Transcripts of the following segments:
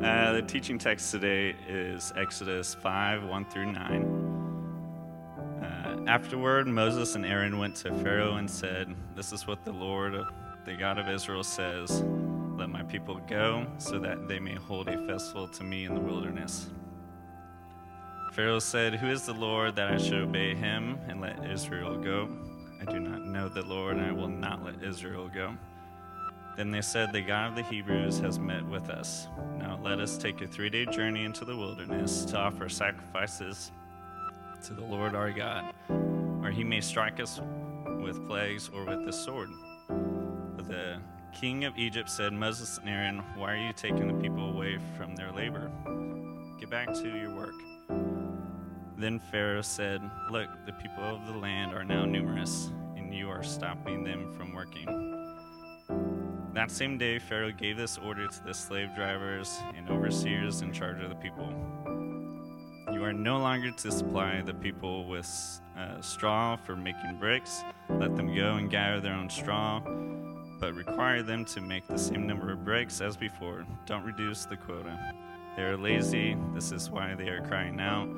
The teaching text today is Exodus 5, 1 through 9. Afterward, Moses and Aaron went to Pharaoh and said, "This is what the Lord, the God of Israel, says, let my people go so that they may hold a festival to me in the wilderness." Pharaoh said, "Who is the Lord that I should obey him and let Israel go? I do not know the Lord, and I will not let Israel go." Then they said, "The God of the Hebrews has met with us. Now let us take a 3-day journey into the wilderness to offer sacrifices to the Lord our God, or he may strike us with plagues or with the sword." But the king of Egypt said, "Moses and Aaron, why are you taking the people away from their labor? Get back to your work." Then Pharaoh said, "Look, the people of the land are now numerous, and you are stopping them from working." That same day, Pharaoh gave this order to the slave drivers and overseers in charge of the people: "You are no longer to supply the people with straw for making bricks. Let them go and gather their own straw, but require them to make the same number of bricks as before. Don't reduce the quota. They are lazy. This is why they are crying out.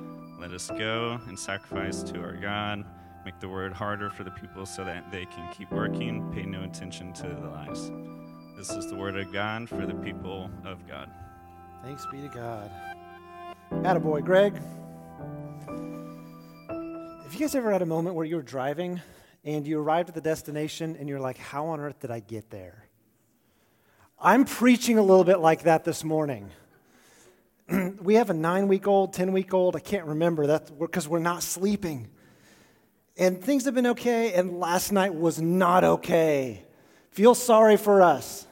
Let us go and sacrifice to our God. Make the word harder for the people so that they can keep working. Pay no attention to the lies." This is the word of God for the people of God. Thanks be to God. Attaboy, Greg. Have you guys ever had a moment where you were driving and you arrived at the destination, and you're like, how on earth did I get there? I'm preaching a little bit like that this morning. We have a 9-week-old, 10-week-old, I can't remember, that's because we're not sleeping. And things have been okay, and last night was not okay. Feel sorry for us,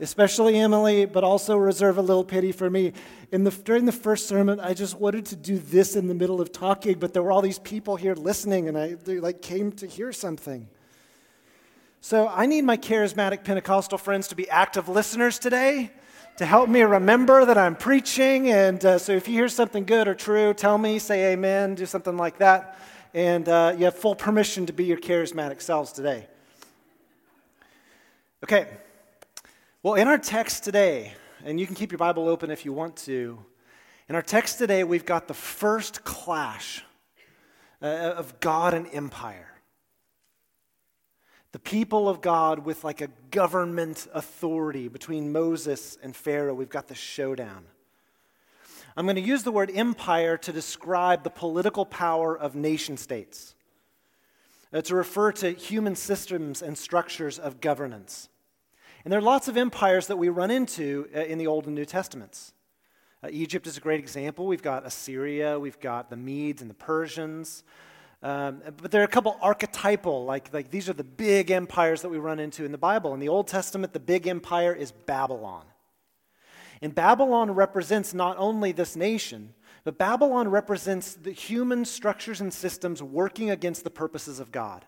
especially Emily, but also reserve a little pity for me. During the first sermon, I just wanted to do this in the middle of talking, but there were all these people here listening, and they came to hear something. So I need my charismatic Pentecostal friends to be active listeners today, to help me remember that I'm preaching. And so if you hear something good or true, tell me, say amen, do something like that. And you have full permission to be your charismatic selves today. Okay. Well, in our text today, and you can keep your Bible open if you want to, in our text today, we've got the first clash of God and empire. The people of God with like a government authority between Moses and Pharaoh. We've got the showdown. I'm going to use the word empire to describe the political power of nation states, to refer to human systems and structures of governance. And there are lots of empires that we run into in the Old and New Testaments. Egypt is a great example. We've got Assyria, we've got the Medes and the Persians. But there are a couple archetypal, like these are the big empires that we run into in the Bible. In the Old Testament, the big empire is Babylon. And Babylon represents not only this nation, but Babylon represents the human structures and systems working against the purposes of God.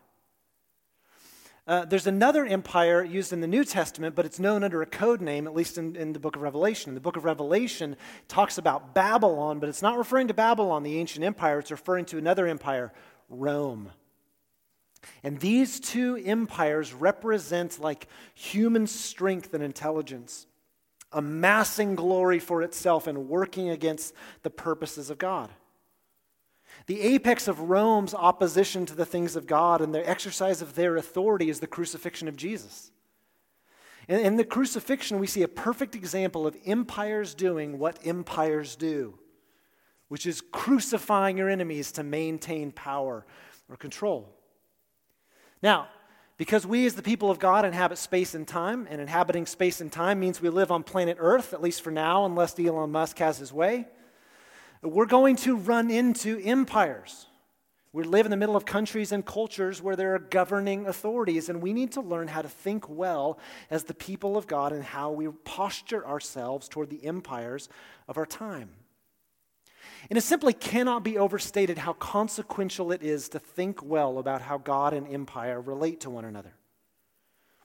There's another empire used in the New Testament, but it's known under a code name, at least in the book of Revelation. The book of Revelation talks about Babylon, but it's not referring to Babylon, the ancient empire. It's referring to another empire, Rome. And these two empires represent like human strength and intelligence, amassing glory for itself and working against the purposes of God. The apex of Rome's opposition to the things of God and the exercise of their authority is the crucifixion of Jesus. In the crucifixion, we see a perfect example of empires doing what empires do, which is crucifying your enemies to maintain power or control. Now, because we as the people of God inhabit space and time, and inhabiting space and time means we live on planet Earth, at least for now, unless Elon Musk has his way, we're going to run into empires. We live in the middle of countries and cultures where there are governing authorities, and we need to learn how to think well as the people of God and how we posture ourselves toward the empires of our time. And it simply cannot be overstated how consequential it is to think well about how God and empire relate to one another.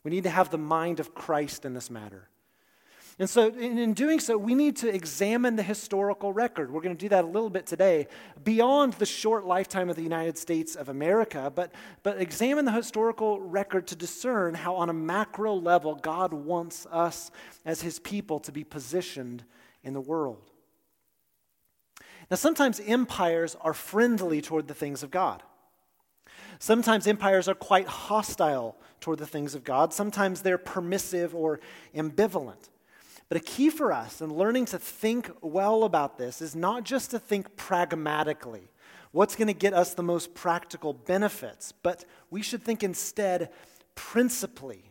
We need to have the mind of Christ in this matter. And so in doing so, we need to examine the historical record. We're going to do that a little bit today, beyond the short lifetime of the United States of America, but examine the historical record to discern how on a macro level God wants us as his people to be positioned in the world. Now, sometimes empires are friendly toward the things of God. Sometimes empires are quite hostile toward the things of God. Sometimes they're permissive or ambivalent. But a key for us in learning to think well about this is not just to think pragmatically, what's going to get us the most practical benefits, but we should think instead principally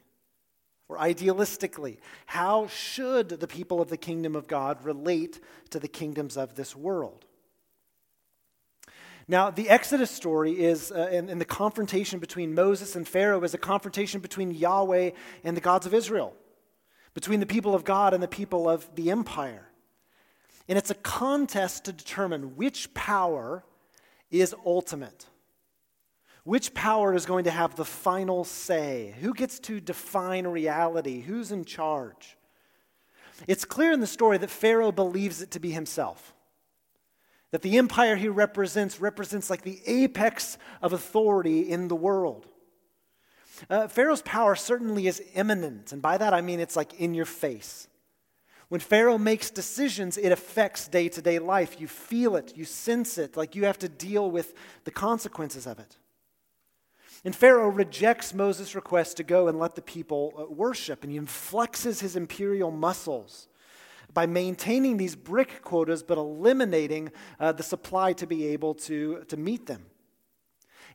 or idealistically. How should the people of the kingdom of God relate to the kingdoms of this world? Now, the Exodus story is, and the confrontation between Moses and Pharaoh is a confrontation between Yahweh and the gods of Israel, between the people of God and the people of the empire. And it's a contest to determine which power is ultimate, which power is going to have the final say, who gets to define reality, who's in charge. It's clear in the story that Pharaoh believes it to be himself, that the empire he represents like the apex of authority in the world. Pharaoh's power certainly is imminent, and by that I mean it's like in your face. When Pharaoh makes decisions, it affects day-to-day life. You feel it, you sense it, like you have to deal with the consequences of it. And Pharaoh rejects Moses' request to go and let the people worship, and he flexes his imperial muscles by maintaining these brick quotas but eliminating the supply to be able to meet them.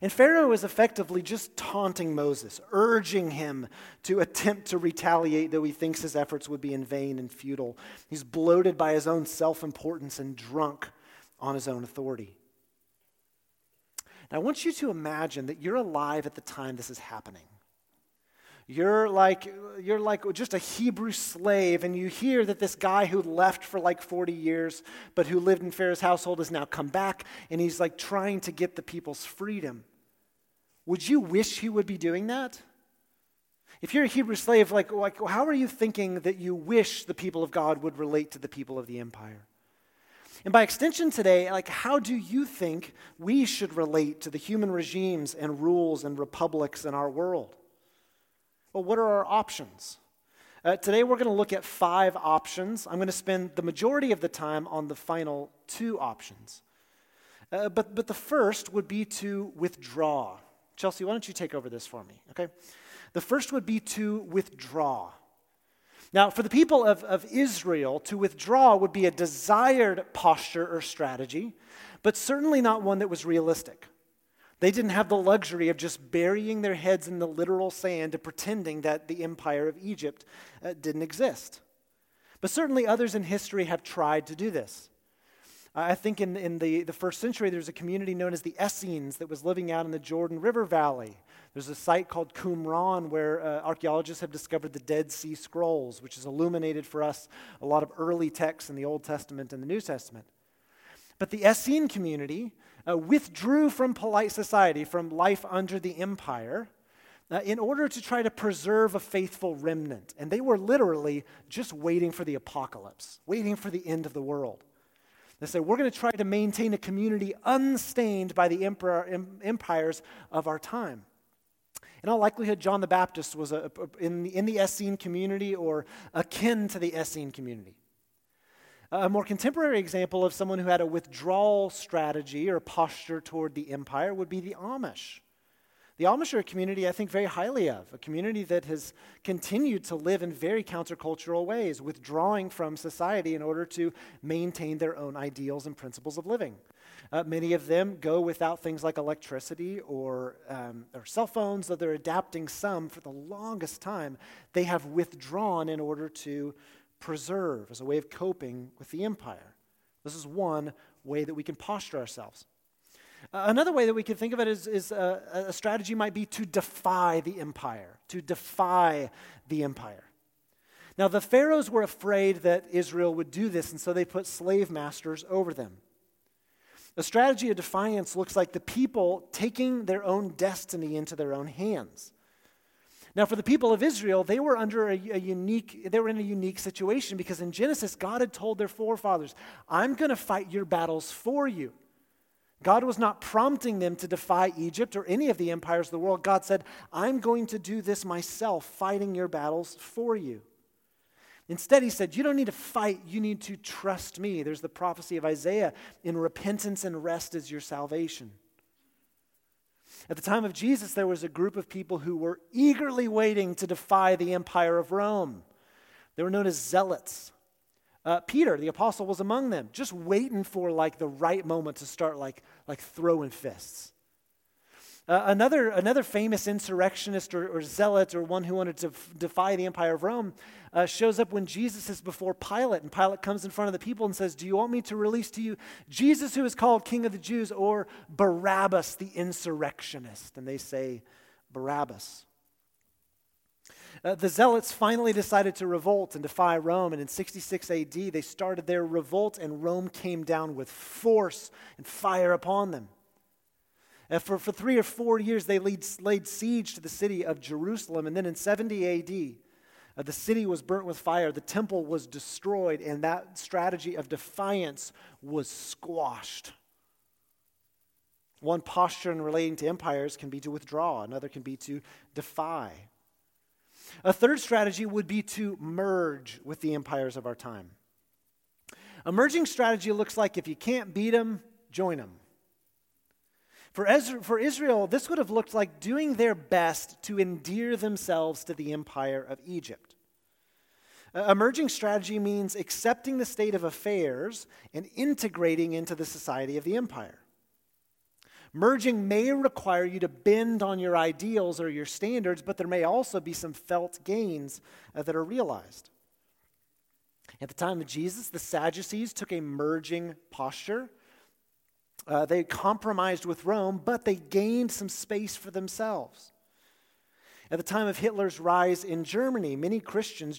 And Pharaoh is effectively just taunting Moses, urging him to attempt to retaliate, though he thinks his efforts would be in vain and futile. He's bloated by his own self-importance and drunk on his own authority. Now, I want you to imagine that you're alive at the time this is happening. You're like just a Hebrew slave, and you hear that this guy who left for like 40 years, but who lived in Pharaoh's household, has now come back, and he's like trying to get the people's freedom. Would you wish he would be doing that? If you're a Hebrew slave, like how are you thinking that you wish the people of God would relate to the people of the empire? And by extension today, like, how do you think we should relate to the human regimes and rules and republics in our world? Well, what are our options? Today we're going to look at 5 options. I'm going to spend the majority of the time on the final 2 options. But the first would be to withdraw. Chelsea, why don't you take over this for me, okay? The first would be to withdraw. Now, for the people of Israel, to withdraw would be a desired posture or strategy, but certainly not one that was realistic. They didn't have the luxury of just burying their heads in the literal sand and pretending that the empire of Egypt didn't exist. But certainly others in history have tried to do this. I think in the first century, there was a community known as the Essenes that was living out in the Jordan River Valley. There's a site called Qumran where archaeologists have discovered the Dead Sea Scrolls, which has illuminated for us a lot of early texts in the Old Testament and the New Testament. But the Essene community withdrew from polite society, from life under the empire, in order to try to preserve a faithful remnant. And they were literally just waiting for the apocalypse, waiting for the end of the world. They said, we're going to try to maintain a community unstained by the empires of our time. In all likelihood, John the Baptist was in the Essene community or akin to the Essene community. A more contemporary example of someone who had a withdrawal strategy or posture toward the empire would be the Amish. The Amish are a community I think very highly of, a community that has continued to live in very countercultural ways, withdrawing from society in order to maintain their own ideals and principles of living. Many of them go without things like electricity or cell phones, though they're adapting some. For the longest time, they have withdrawn in order to preserve as a way of coping with the empire. This is one way that we can posture ourselves. Another way that we can think of it is a strategy might be to defy the empire, to defy the empire. Now, the pharaohs were afraid that Israel would do this, and so they put slave masters over them. A strategy of defiance looks like the people taking their own destiny into their own hands. Now, for the people of Israel, they were under a unique situation, because in Genesis, God had told their forefathers, I'm going to fight your battles for you. God was not prompting them to defy Egypt or any of the empires of the world. God said, I'm going to do this myself, fighting your battles for you. Instead, he said, you don't need to fight, you need to trust me. There's the prophecy of Isaiah, in repentance and rest is your salvation. At the time of Jesus, there was a group of people who were eagerly waiting to defy the empire of Rome. They were known as zealots. Peter, the apostle, was among them, just waiting for the right moment to start like throwing fists. Another famous insurrectionist or zealot, or one who wanted to defy the empire of Rome, shows up when Jesus is before Pilate, and Pilate comes in front of the people and says, do you want me to release to you Jesus, who is called King of the Jews, or Barabbas, the insurrectionist? And they say, Barabbas. The zealots finally decided to revolt and defy Rome, and in 66 AD, they started their revolt, and Rome came down with force and fire upon them. For 3 or 4 years, they laid siege to the city of Jerusalem, and then in 70 AD, the city was burnt with fire, the temple was destroyed, and that strategy of defiance was squashed. One posture in relating to empires can be to withdraw, another can be to defy. A third strategy would be to merge with the empires of our time. A merging strategy looks like, if you can't beat them, join them. For Israel, this would have looked like doing their best to endear themselves to the empire of Egypt. A merging strategy means accepting the state of affairs and integrating into the society of the empire. Merging may require you to bend on your ideals or your standards, but there may also be some felt gains that are realized. At the time of Jesus, the Sadducees took a merging posture. They compromised with Rome, but they gained some space for themselves. At the time of Hitler's rise in Germany, many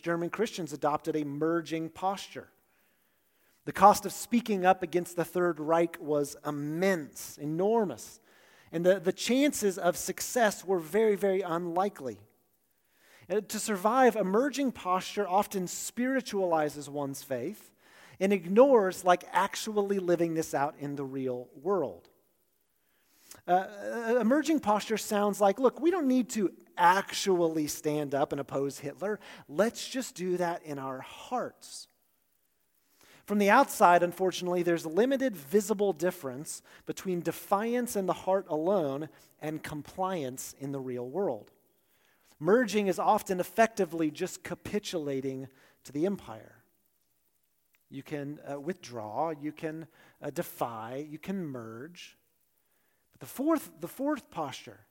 German Christians, adopted a merging posture. The cost of speaking up against the Third Reich was immense, enormous. And the chances of success were very, very unlikely. And to survive, a merging posture often spiritualizes one's faith and ignores actually living this out in the real world. A merging posture sounds like, look, we don't need to actually stand up and oppose Hitler. Let's just do that in our hearts. From the outside, unfortunately, there's limited visible difference between defiance in the heart alone and compliance in the real world. Merging is often effectively just capitulating to the empire. You can withdraw, you can defy, you can merge. But the fourth posture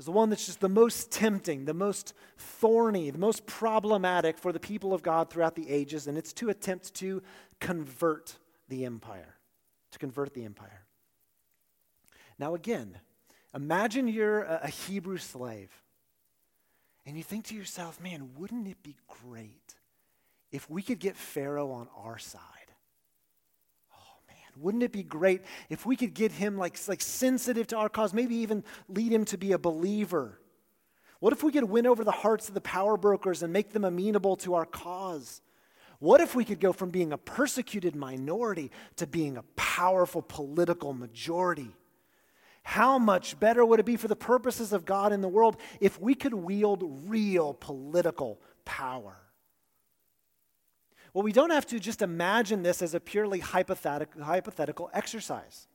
is the one that's just the most tempting, the most thorny, the most problematic for the people of God throughout the ages, and it's to attempt to convert the empire, Now again, imagine you're a Hebrew slave, and you think to yourself, man, wouldn't it be great if we could get Pharaoh on our side? Wouldn't it be great if we could get him sensitive to our cause, maybe even lead him to be a believer? What if we could win over the hearts of the power brokers and make them amenable to our cause? What if we could go from being a persecuted minority to being a powerful political majority? How much better would it be for the purposes of God in the world if we could wield real political power? Well, we don't have to just imagine this as a purely hypothetical exercise.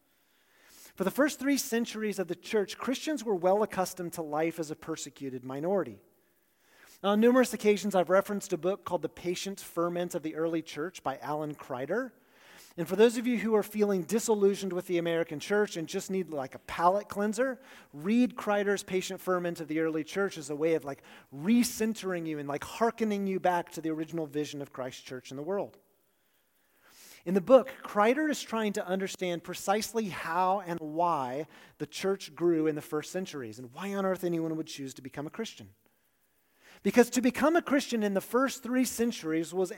For the first 3 centuries of the church, Christians were well accustomed to life as a persecuted minority. On numerous occasions, I've referenced a book called The Patient Ferment of the Early Church by Alan Kreider. And for those of you who are feeling disillusioned with the American church and just need a palate cleanser, read Kreider's Patient Ferment of the Early Church as a way of recentering you and hearkening you back to the original vision of Christ's church in the world. In the book, Kreider is trying to understand precisely how and why the church grew in the first centuries and why on earth anyone would choose to become a Christian. Because to become a Christian in the first 3 centuries was,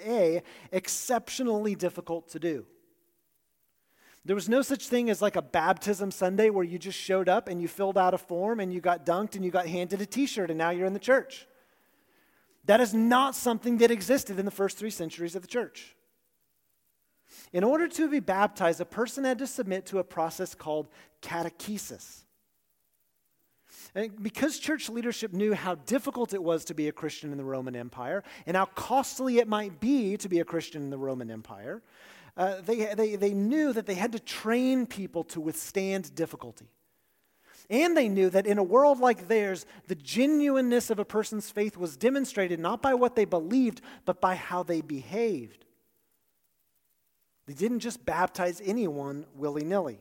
exceptionally difficult to do. There was no such thing as like a baptism Sunday where you just showed up and you filled out a form and you got dunked and you got handed a t-shirt and now you're in the church. That is not something that existed in the first 3 centuries of the church. In order to be baptized, a person had to submit to a process called catechesis. And because church leadership knew how difficult it was to be a Christian in the Roman Empire and how costly it might be to be a Christian in the Roman Empire, they knew that they had to train people to withstand difficulty. And they knew that in a world like theirs, the genuineness of a person's faith was demonstrated not by what they believed, but by how they behaved. They didn't just baptize anyone willy-nilly.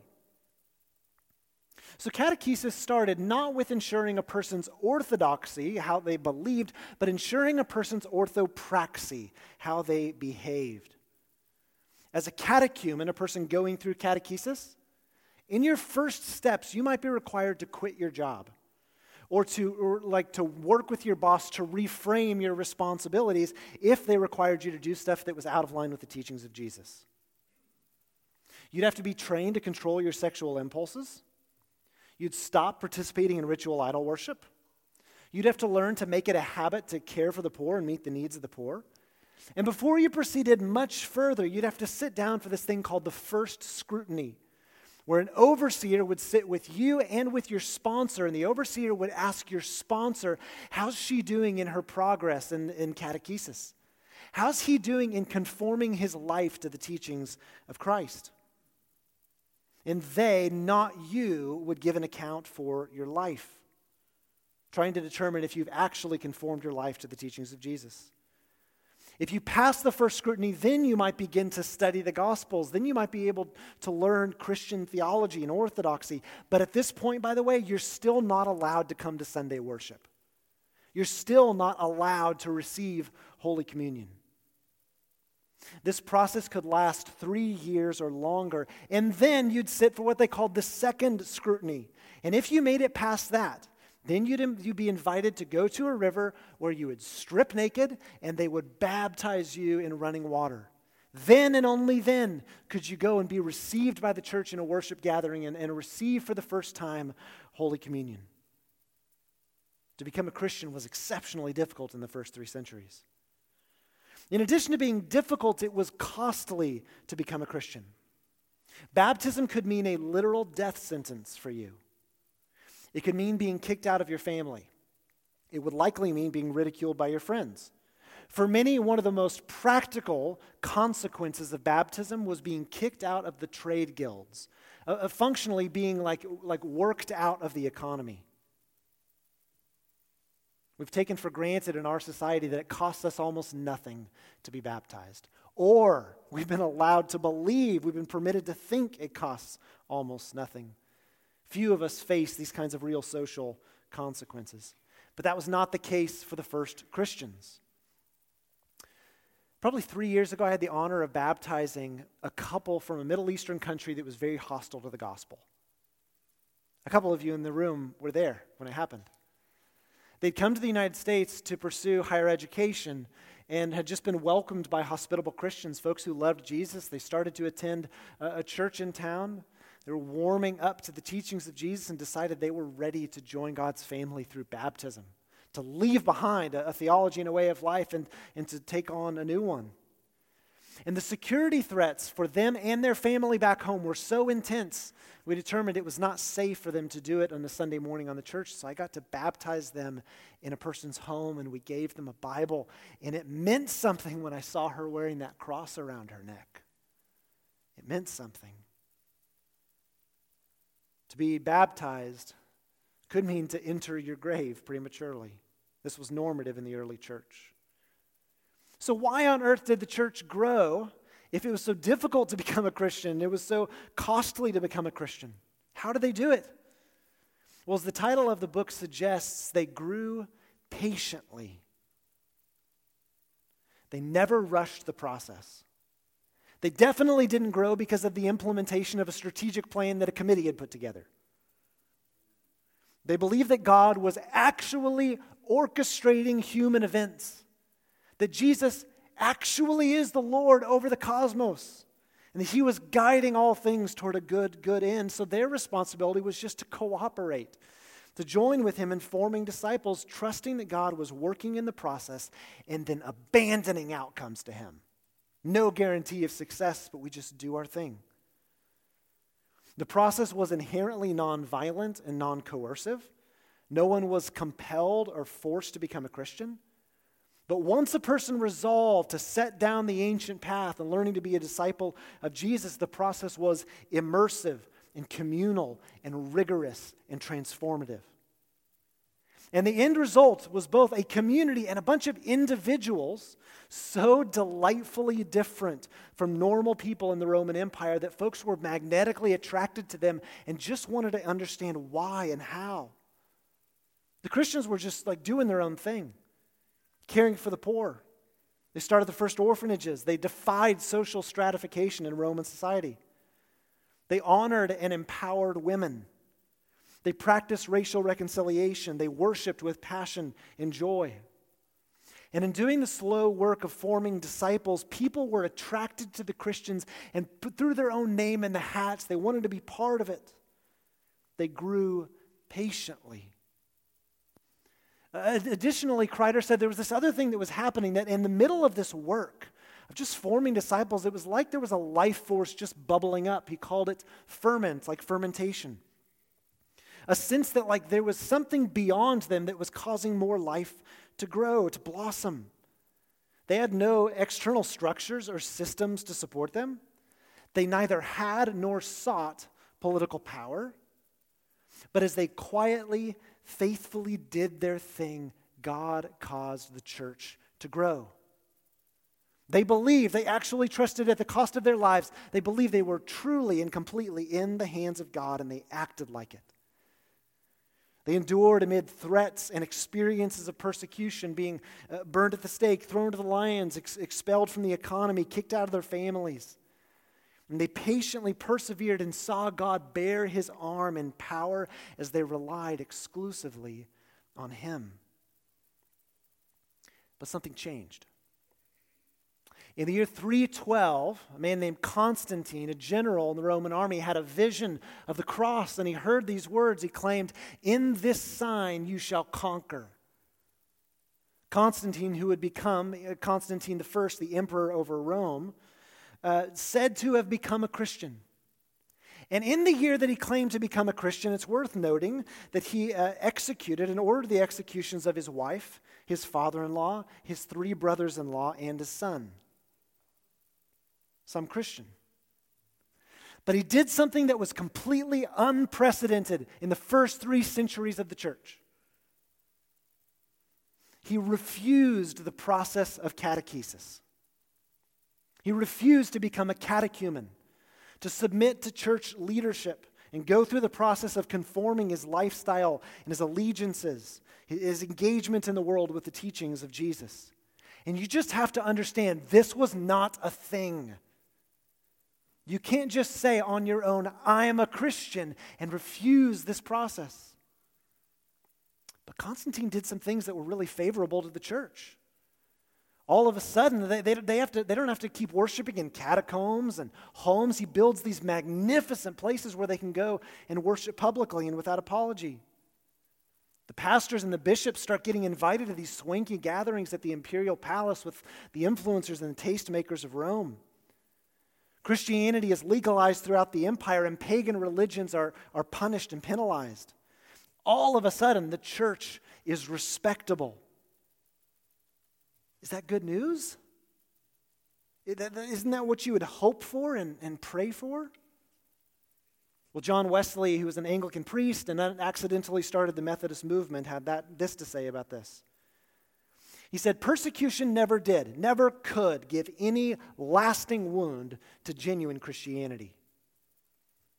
So catechesis started not with ensuring a person's orthodoxy, how they believed, but ensuring a person's orthopraxy, how they behaved. As a catechumen, a person going through catechesis, in your first steps, you might be required to quit your job or to work with your boss to reframe your responsibilities if they required you to do stuff that was out of line with the teachings of Jesus. You'd have to be trained to control your sexual impulses. You'd stop participating in ritual idol worship. You'd have to learn to make it a habit to care for the poor and meet the needs of the poor. And before you proceeded much further, you'd have to sit down for this thing called the first scrutiny, where an overseer would sit with you and with your sponsor, and the overseer would ask your sponsor, how's she doing in her progress in catechesis? How's he doing in conforming his life to the teachings of Christ? And they, not you, would give an account for your life, trying to determine if you've actually conformed your life to the teachings of Jesus. If you pass the first scrutiny, then you might begin to study the Gospels. Then you might be able to learn Christian theology and orthodoxy. But at this point, by the way, you're still not allowed to come to Sunday worship. You're still not allowed to receive Holy Communion. This process could last 3 years or longer. And then you'd sit for what they called the second scrutiny. And if you made it past that, then you'd be invited to go to a river where you would strip naked and they would baptize you in running water. Then and only then could you go and be received by the church in a worship gathering and receive for the first time Holy Communion. To become a Christian was exceptionally difficult in the first 3 centuries. In addition to being difficult, it was costly to become a Christian. Baptism could mean a literal death sentence for you. It could mean being kicked out of your family. It would likely mean being ridiculed by your friends. For many, one of the most practical consequences of baptism was being kicked out of the trade guilds, functionally being like worked out of the economy. We've taken for granted in our society that it costs us almost nothing to be baptized. Or we've been allowed to believe, we've been permitted to think it costs almost nothing. Few of us face these kinds of real social consequences. But that was not the case for the first Christians. Probably 3 years ago, I had the honor of baptizing a couple from a Middle Eastern country that was very hostile to the gospel. A couple of you in the room were there when it happened. They'd come to the United States to pursue higher education and had just been welcomed by hospitable Christians, folks who loved Jesus. They started to attend a church in town. They were warming up to the teachings of Jesus and decided they were ready to join God's family through baptism, to leave behind a theology and a way of life and to take on a new one. And the security threats for them and their family back home were so intense, we determined it was not safe for them to do it on a Sunday morning on the church, so I got to baptize them in a person's home, and we gave them a Bible, and it meant something when I saw her wearing that cross around her neck. It meant something. To be baptized could mean to enter your grave prematurely. This was normative in the early church. So why on earth did the church grow if it was so difficult to become a Christian? It was so costly to become a Christian. How did they do it? Well, as the title of the book suggests, they grew patiently. They never rushed the process. They definitely didn't grow because of the implementation of a strategic plan that a committee had put together. They believed that God was actually orchestrating human events, that Jesus actually is the Lord over the cosmos, And he was guiding all things toward a good end. So their responsibility was just to cooperate, to join with him in forming disciples, trusting that God was working in the process and then abandoning outcomes to him. No guarantee of success, but we just do our thing. The process was inherently non-violent and non-coercive. No one was compelled or forced to become a Christian. But once a person resolved to set down the ancient path and learning to be a disciple of Jesus, the process was immersive and communal and rigorous and transformative. And the end result was both a community and a bunch of individuals so delightfully different from normal people in the Roman Empire that folks were magnetically attracted to them and just wanted to understand why and how. The Christians were just like doing their own thing, caring for the poor. They started the first orphanages. They defied social stratification in Roman society. They honored and empowered women. They practiced racial reconciliation. They worshiped with passion and joy. And in doing the slow work of forming disciples, people were attracted to the Christians and threw their own name in the hats. They wanted to be part of it. They grew patiently. Additionally, Kreider said there was this other thing that was happening, that in the middle of this work of just forming disciples, it was like there was a life force just bubbling up. He called it ferment, like fermentation. A sense that like there was something beyond them that was causing more life to grow, to blossom. They had no external structures or systems to support them. They neither had nor sought political power. But as they quietly, faithfully did their thing, God caused the church to grow. They believed, they actually trusted at the cost of their lives, they believed they were truly and completely in the hands of God, and they acted like it. They endured amid threats and experiences of persecution, being burned at the stake, thrown to the lions, expelled from the economy, kicked out of their families. And they patiently persevered and saw God bear his arm in power as they relied exclusively on him. But something changed. In the year 312, a man named Constantine, a general in the Roman army, had a vision of the cross, and he heard these words. He claimed, "In this sign you shall conquer." Constantine, who would become Constantine I, the emperor over Rome, said to have become a Christian. And in the year that he claimed to become a Christian, it's worth noting that he executed and ordered the executions of his wife, his father-in-law, his three brothers-in-law, and his son. Some Christian. But he did something that was completely unprecedented in the first 3 centuries of the church. He refused the process of catechesis. He refused to become a catechumen, to submit to church leadership and go through the process of conforming his lifestyle and his allegiances, his engagement in the world with the teachings of Jesus. And you just have to understand, this was not a thing. You can't just say on your own, "I am a Christian," and refuse this process. But Constantine did some things that were really favorable to the church. All of a sudden, they don't have to keep worshiping in catacombs and homes. He builds these magnificent places where they can go and worship publicly and without apology. The pastors and the bishops start getting invited to these swanky gatherings at the imperial palace with the influencers and the tastemakers of Rome. Christianity is legalized throughout the empire, and pagan religions are punished and penalized. All of a sudden, the church is respectable. Is that good news? Isn't that what you would hope for and pray for? Well, John Wesley, who was an Anglican priest and accidentally started the Methodist movement, had this to say about this. He said, "Persecution never did, never could give any lasting wound to genuine Christianity.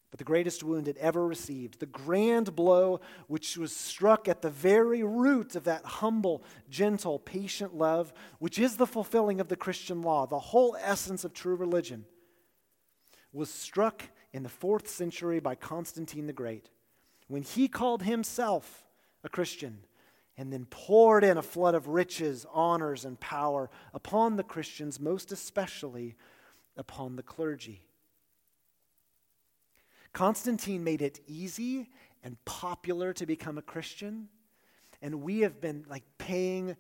But the greatest wound it ever received, the grand blow which was struck at the very root of that humble, gentle, patient love, which is the fulfilling of the Christian law, the whole essence of true religion, was struck in the 4th century by Constantine the Great, when he called himself a Christian and then poured in a flood of riches, honors, and power upon the Christians, most especially upon the clergy." Constantine made it easy and popular to become a Christian, and we have been like paying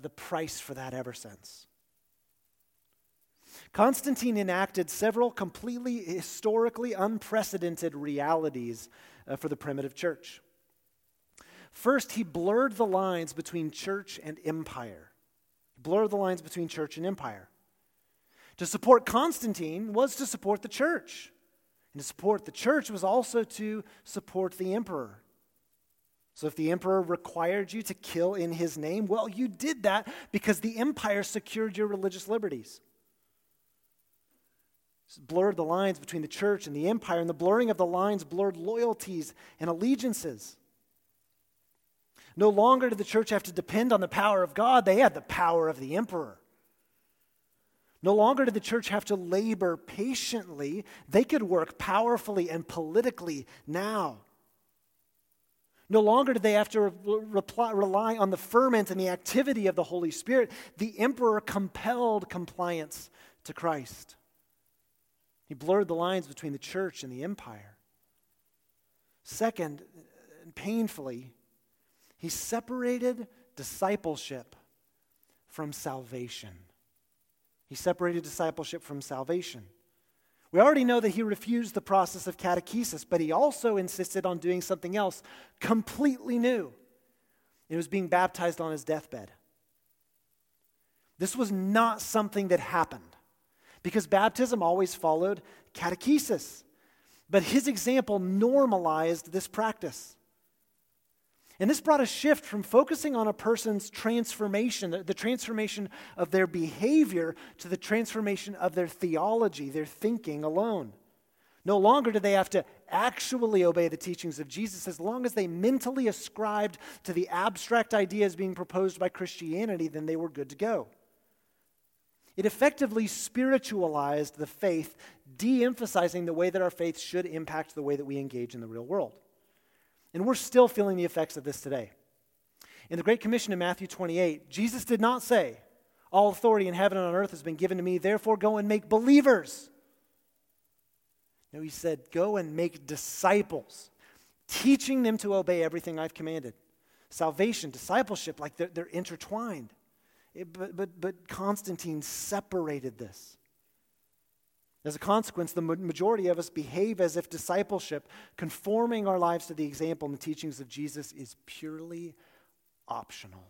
the price for that ever since. Constantine enacted several completely historically unprecedented realities for the primitive church. First, he blurred the lines between church and empire. To support Constantine was to support the church. And to support the church was also to support the emperor. So if the emperor required you to kill in his name, well, you did that because the empire secured your religious liberties. Blurred the lines between the church and the empire, and the blurring of the lines blurred loyalties and allegiances. No longer did the church have to depend on the power of God. They had the power of the emperor. No longer did the church have to labor patiently. They could work powerfully and politically now. No longer did they have to rely on the ferment and the activity of the Holy Spirit. The emperor compelled compliance to Christ. He blurred the lines between the church and the empire. Second, and painfully, he separated discipleship from salvation. We already know that he refused the process of catechesis, but he also insisted on doing something else completely new. It was being baptized on his deathbed. This was not something that happened, because baptism always followed catechesis. But his example normalized this practice. And this brought a shift from focusing on a person's transformation, the transformation of their behavior, to the transformation of their theology, their thinking alone. No longer do they have to actually obey the teachings of Jesus as long as they mentally ascribed to the abstract ideas being proposed by Christianity, then they were good to go. It effectively spiritualized the faith, de-emphasizing the way that our faith should impact the way that we engage in the real world. And we're still feeling the effects of this today. In the Great Commission in Matthew 28, Jesus did not say, "All authority in heaven and on earth has been given to me, therefore go and make believers." No, he said, "Go and make disciples, teaching them to obey everything I've commanded." Salvation, discipleship, like they're intertwined. But Constantine separated this. As a consequence, the majority of us behave as if discipleship, conforming our lives to the example and the teachings of Jesus, is purely optional.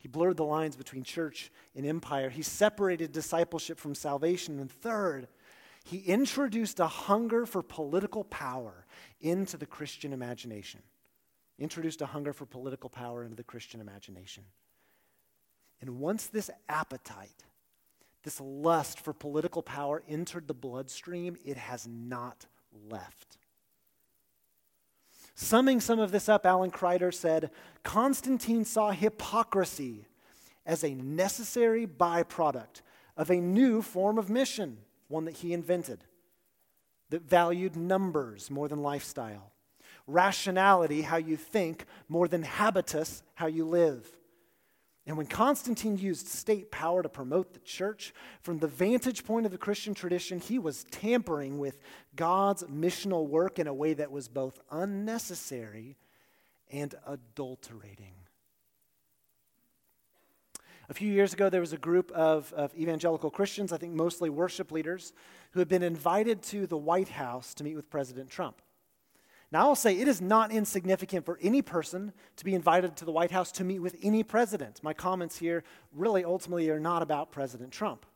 He blurred the lines between church and empire. He separated discipleship from salvation. And third, he introduced a hunger for political power into the Christian imagination. And once this appetite, this lust for political power entered the bloodstream, it has not left. Summing some of this up, Alan Kreider said, Constantine saw hypocrisy as a necessary byproduct of a new form of mission, one that he invented, that valued numbers more than lifestyle, rationality, how you think, more than habitus, how you live. And when Constantine used state power to promote the church, from the vantage point of the Christian tradition, he was tampering with God's missional work in a way that was both unnecessary and adulterating. A few years ago, there was a group of evangelical Christians, I think mostly worship leaders, who had been invited to the White House to meet with President Trump. Now, I'll say it is not insignificant for any person to be invited to the White House to meet with any president. My comments here really ultimately are not about President Trump.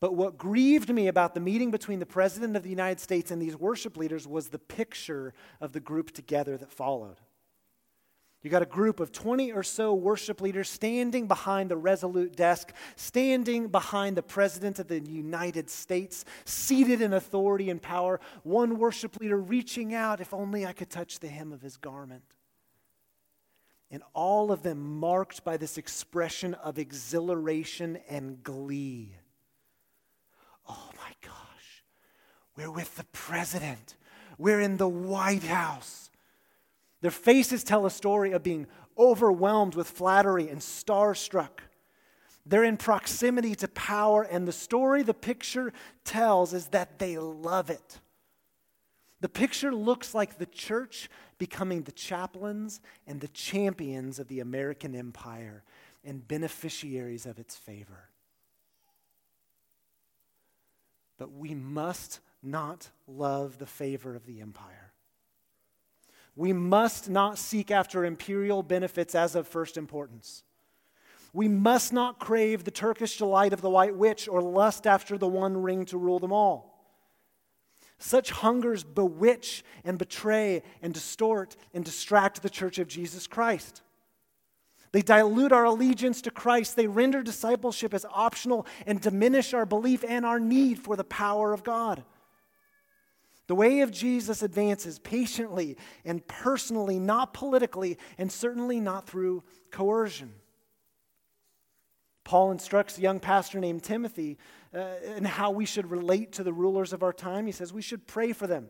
But what grieved me about the meeting between the President of the United States and these worship leaders was the picture of the group together that followed. You got a group of 20 or so worship leaders standing behind the Resolute desk, standing behind the President of the United States, seated in authority and power, one worship leader reaching out, "If only I could touch the hem of his garment." And all of them marked by this expression of exhilaration and glee. Oh my gosh, we're with the President. We're in the White House. Their faces tell a story of being overwhelmed with flattery and starstruck. They're in proximity to power, and the story the picture tells is that they love it. The picture looks like the church becoming the chaplains and the champions of the American empire and beneficiaries of its favor. But we must not love the favor of the empire. We must not seek after imperial benefits as of first importance. We must not crave the Turkish delight of the white witch or lust after the one ring to rule them all. Such hungers bewitch and betray and distort and distract the church of Jesus Christ. They dilute our allegiance to Christ. They render discipleship as optional and diminish our belief and our need for the power of God. The way of Jesus advances patiently and personally, not politically, and certainly not through coercion. Paul instructs a young pastor named Timothy in how we should relate to the rulers of our time. He says we should pray for them,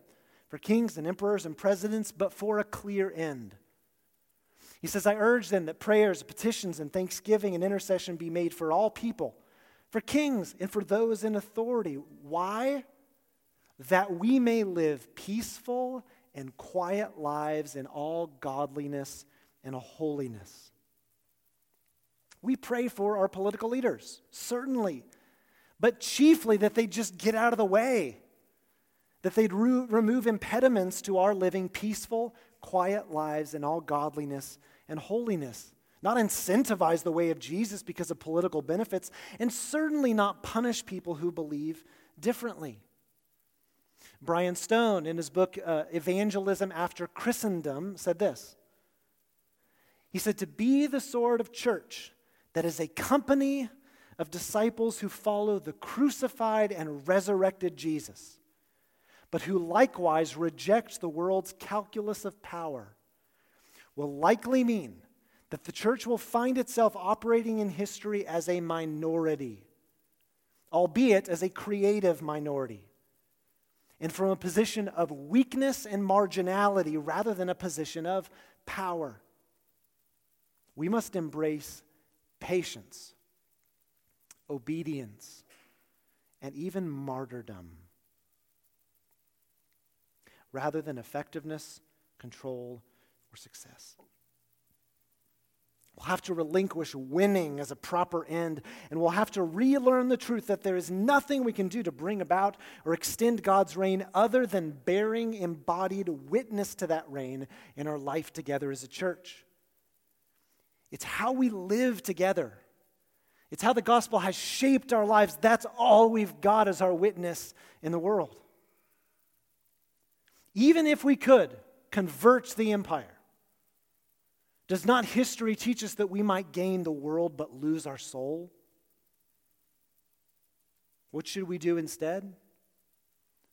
for kings and emperors and presidents, but for a clear end. He says, I urge then that prayers, petitions, and thanksgiving and intercession be made for all people, for kings and for those in authority. Why? That we may live peaceful and quiet lives in all godliness and holiness. We pray for our political leaders, certainly, but chiefly that they just get out of the way, that they'd remove impediments to our living peaceful, quiet lives in all godliness and holiness, not incentivize the way of Jesus because of political benefits, and certainly not punish people who believe differently. Brian Stone, in his book, Evangelism After Christendom, said this. He said, to be the sort of church that is a company of disciples who follow the crucified and resurrected Jesus, but who likewise reject the world's calculus of power, will likely mean that the church will find itself operating in history as a minority, albeit as a creative minority, and from a position of weakness and marginality rather than a position of power. We must embrace patience, obedience, and even martyrdom, rather than effectiveness, control, or success. We'll have to relinquish winning as a proper end, and we'll have to relearn the truth that there is nothing we can do to bring about or extend God's reign other than bearing embodied witness to that reign in our life together as a church. It's how we live together. It's how the gospel has shaped our lives. That's all we've got as our witness in the world. Even if we could convert the empire, does not history teach us that we might gain the world but lose our soul? What should we do instead?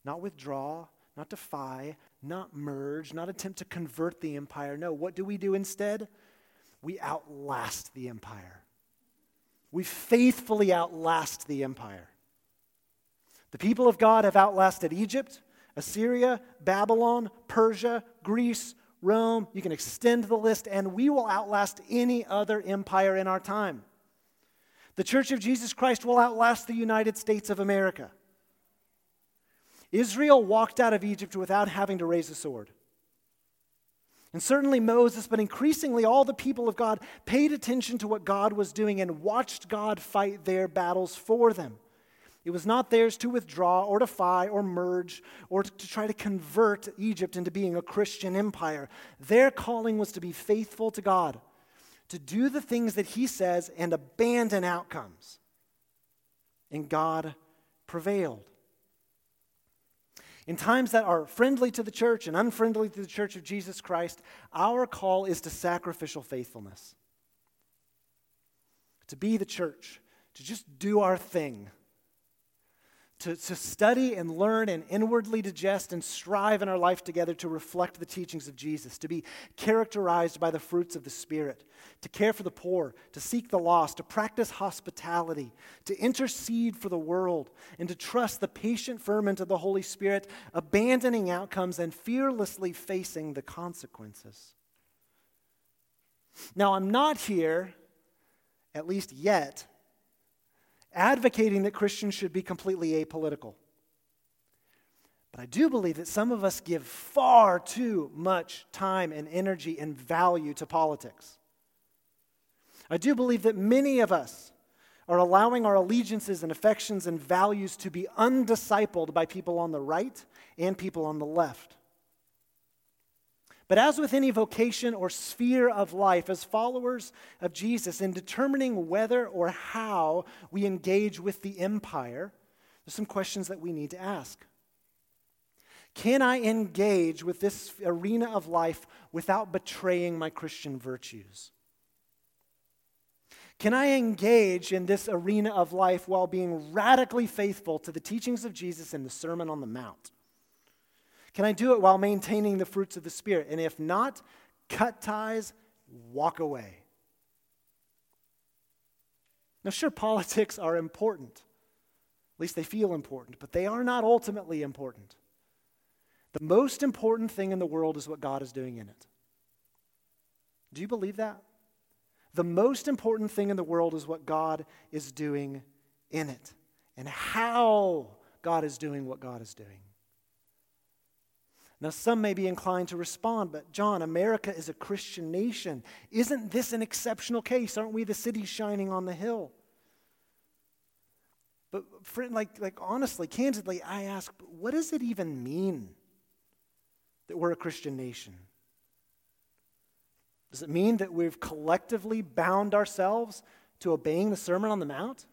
Not withdraw, not defy, not merge, not attempt to convert the empire. No, what do we do instead? We outlast the empire. We faithfully outlast the empire. The people of God have outlasted Egypt, Assyria, Babylon, Persia, Greece, Rome. You can extend the list, and we will outlast any other empire in our time. The Church of Jesus Christ will outlast the United States of America. Israel walked out of Egypt without having to raise a sword. And certainly Moses, but increasingly all the people of God paid attention to what God was doing and watched God fight their battles for them. It was not theirs to withdraw or defy or merge or to try to convert Egypt into being a Christian empire. Their calling was to be faithful to God, to do the things that He says and abandon outcomes. And God prevailed. In times that are friendly to the church and unfriendly to the Church of Jesus Christ, our call is to sacrificial faithfulness. To be the church, to just do our thing, to study and learn and inwardly digest and strive in our life together to reflect the teachings of Jesus, to be characterized by the fruits of the Spirit, to care for the poor, to seek the lost, to practice hospitality, to intercede for the world, and to trust the patient ferment of the Holy Spirit, abandoning outcomes and fearlessly facing the consequences. Now, I'm not here, at least yet, advocating that Christians should be completely apolitical. But I do believe that some of us give far too much time and energy and value to politics. I do believe that many of us are allowing our allegiances and affections and values to be undiscipled by people on the right and people on the left. But as with any vocation or sphere of life, as followers of Jesus, in determining whether or how we engage with the empire, there's some questions that we need to ask. Can I engage with this arena of life without betraying my Christian virtues? Can I engage in this arena of life while being radically faithful to the teachings of Jesus and the Sermon on the Mount? Can I do it while maintaining the fruits of the Spirit? And if not, cut ties, walk away. Now, sure, politics are important. At least they feel important, but they are not ultimately important. The most important thing in the world is what God is doing in it. Do you believe that? The most important thing in the world is what God is doing in it and how God is doing what God is doing. Now, some may be inclined to respond, but John, America is a Christian nation. Isn't this an exceptional case? Aren't we the city shining on the hill? But friend, like honestly, candidly, I ask, what does it even mean that we're a Christian nation? Does it mean that we've collectively bound ourselves to obeying the Sermon on the Mount?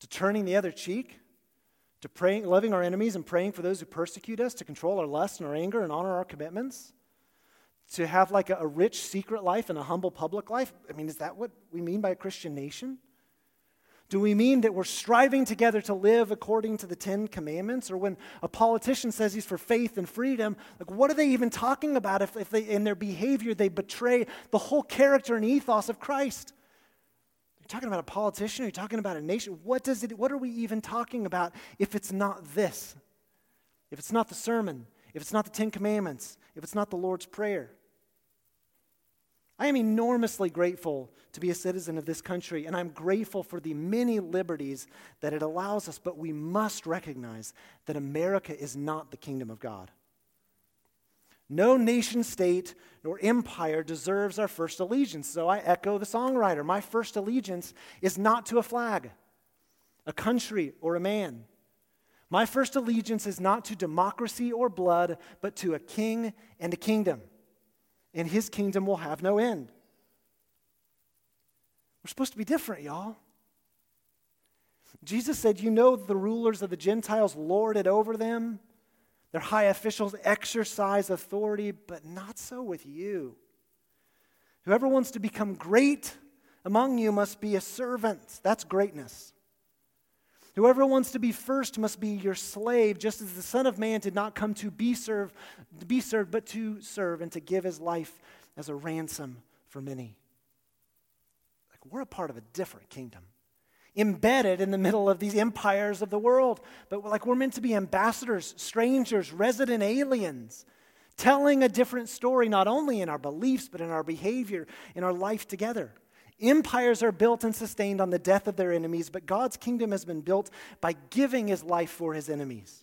To turning the other cheek? To praying, loving our enemies and praying for those who persecute us, to control our lust and our anger and honor our commitments, to have like a rich secret life and a humble public life? I mean, is that what we mean by a Christian nation? Do we mean that we're striving together to live according to the Ten Commandments? Or when a politician says he's for faith and freedom, like what are they even talking about if they, in their behavior they betray the whole character and ethos of Christ? You're talking about a politician? You're talking about a nation? What are we even talking about if it's not this? If it's not the sermon? If it's not the Ten Commandments? If it's not the Lord's Prayer? I am enormously grateful to be a citizen of this country, and I'm grateful for the many liberties that it allows us, but we must recognize that America is not the kingdom of God. No nation state nor empire deserves our first allegiance. So I echo the songwriter. My first allegiance is not to a flag, a country, or a man. My first allegiance is not to democracy or blood, but to a king and a kingdom. And his kingdom will have no end. We're supposed to be different, y'all. Jesus said, you know the rulers of the Gentiles lord it over them. Their high officials exercise authority, but not so with you. Whoever wants to become great among you must be a servant. That's greatness. Whoever wants to be first must be your slave, just as the Son of Man did not come to be served, but to serve and to give his life as a ransom for many. Like we're a part of a different kingdom, embedded in the middle of these empires of the world. But like we're meant to be ambassadors, strangers, resident aliens, telling a different story, not only in our beliefs, but in our behavior, in our life together. Empires are built and sustained on the death of their enemies, but God's kingdom has been built by giving his life for his enemies.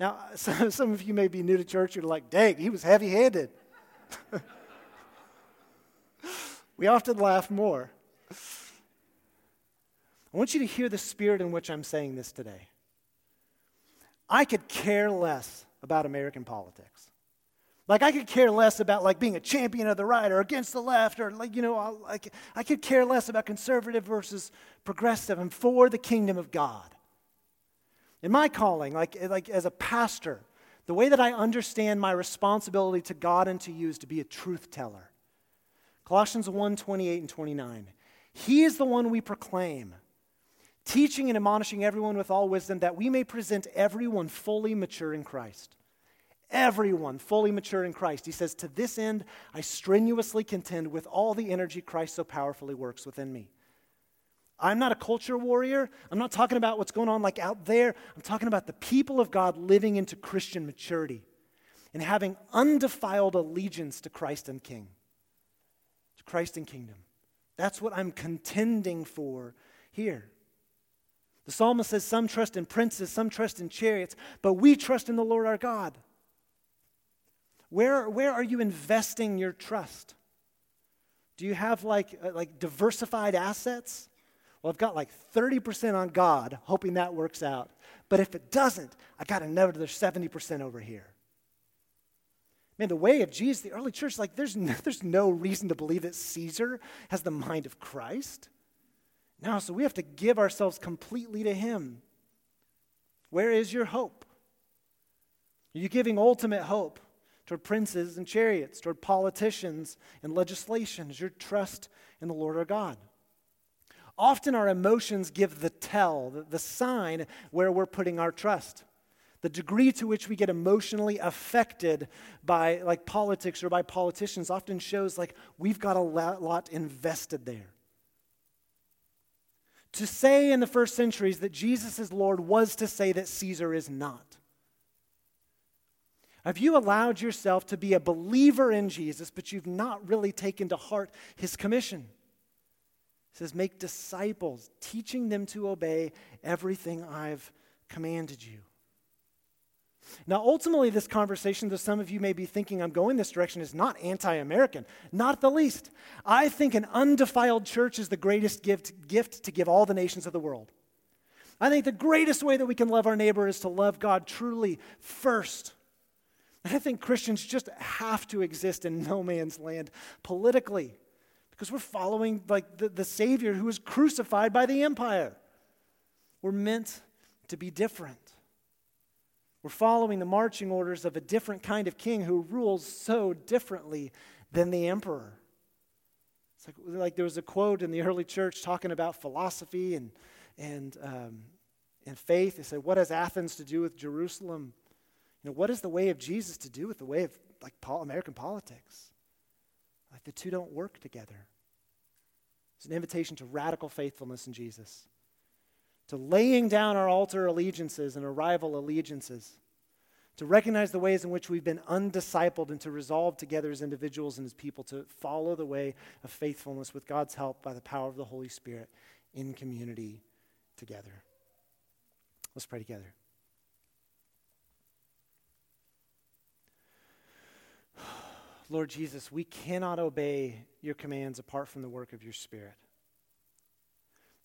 Now, some of you may be new to church. You're like, dang, he was heavy-handed. We often laugh more. I want you to hear the spirit in which I'm saying this today. I could care less about American politics. Like I could care less about like being a champion of the right or against the left or like, you know, like I could care less about conservative versus progressive. I'm for the kingdom of God. In my calling, like as a pastor, the way that I understand my responsibility to God and to you is to be a truth teller. Colossians 1, 28 and 29. He is the one we proclaim, teaching and admonishing everyone with all wisdom, that we may present everyone fully mature in Christ. Everyone fully mature in Christ. He says, to this end, I strenuously contend with all the energy Christ so powerfully works within me. I'm not a culture warrior. I'm not talking about what's going on like out there. I'm talking about the people of God living into Christian maturity and having undefiled allegiance to Christ and King, to Christ and kingdom. That's what I'm contending for here. The psalmist says some trust in princes, some trust in chariots, but we trust in the Lord our God. Where are you investing your trust? Do you have like diversified assets? Well, I've got like 30% on God, hoping that works out. But if it doesn't, I got another 70% over here. Man, the way of Jesus, the early church, like there's no reason to believe that Caesar has the mind of Christ. No, so we have to give ourselves completely to him. Where is your hope? Are you giving ultimate hope toward princes and chariots, toward politicians and legislation? Is your trust in the Lord our God? Often our emotions give the tell, the sign where we're putting our trust. The degree to which we get emotionally affected by like politics or by politicians often shows like we've got a lot invested there. To say in the first centuries that Jesus is Lord was to say that Caesar is not. Have you allowed yourself to be a believer in Jesus, but you've not really taken to heart his commission? It says, make disciples, teaching them to obey everything I've commanded you. Now, ultimately, this conversation, though some of you may be thinking I'm going this direction, is not anti-American, not the least. I think an undefiled church is the greatest gift to give all the nations of the world. I think the greatest way that we can love our neighbor is to love God truly first. And I think Christians just have to exist in no man's land politically because we're following like the Savior who was crucified by the empire. We're meant to be different. We're following the marching orders of a different kind of king who rules so differently than the emperor. It's like there was a quote in the early church talking about philosophy and faith. They said, "What has Athens to do with Jerusalem? You know, what is the way of Jesus to do with the way of like American politics? Like the two don't work together." It's an invitation to radical faithfulness in Jesus, to laying down our altar allegiances and our rival allegiances, to recognize the ways in which we've been undiscipled and to resolve together as individuals and as people to follow the way of faithfulness with God's help by the power of the Holy Spirit in community together. Let's pray together. Lord Jesus, we cannot obey your commands apart from the work of your Spirit.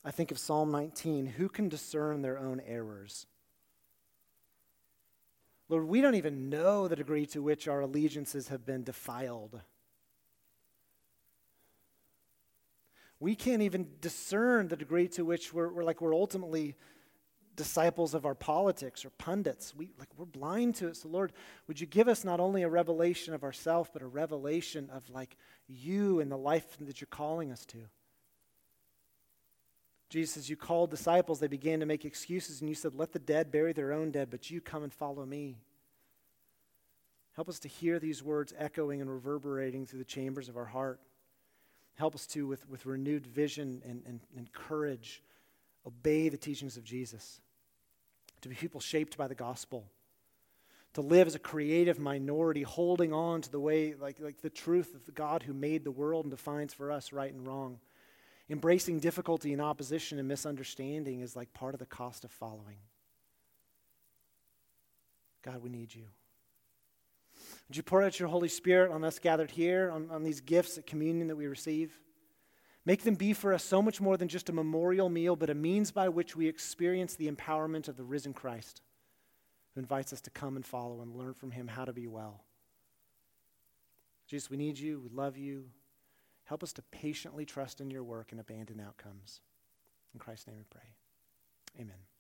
I think of Psalm 19, who can discern their own errors? Lord, we don't even know the degree to which our allegiances have been defiled. We can't even discern the degree to which we're ultimately disciples of our politics or pundits. We're blind to it. So Lord, would you give us not only a revelation of ourselves, but a revelation of like you and the life that you're calling us to? Jesus, as you called disciples, they began to make excuses, and you said, let the dead bury their own dead, but you come and follow me. Help us to hear these words echoing and reverberating through the chambers of our heart. Help us to, with renewed vision and courage, obey the teachings of Jesus, to be people shaped by the gospel, to live as a creative minority, holding on to the way, like the truth of the God who made the world and defines for us right and wrong. Embracing difficulty and opposition and misunderstanding is like part of the cost of following. God, we need you. Would you pour out your Holy Spirit on us gathered here, on these gifts at communion that we receive? Make them be for us so much more than just a memorial meal, but a means by which we experience the empowerment of the risen Christ, who invites us to come and follow and learn from him how to be well. Jesus, we need you. We love you. Help us to patiently trust in your work and abandon outcomes. In Christ's name we pray. Amen.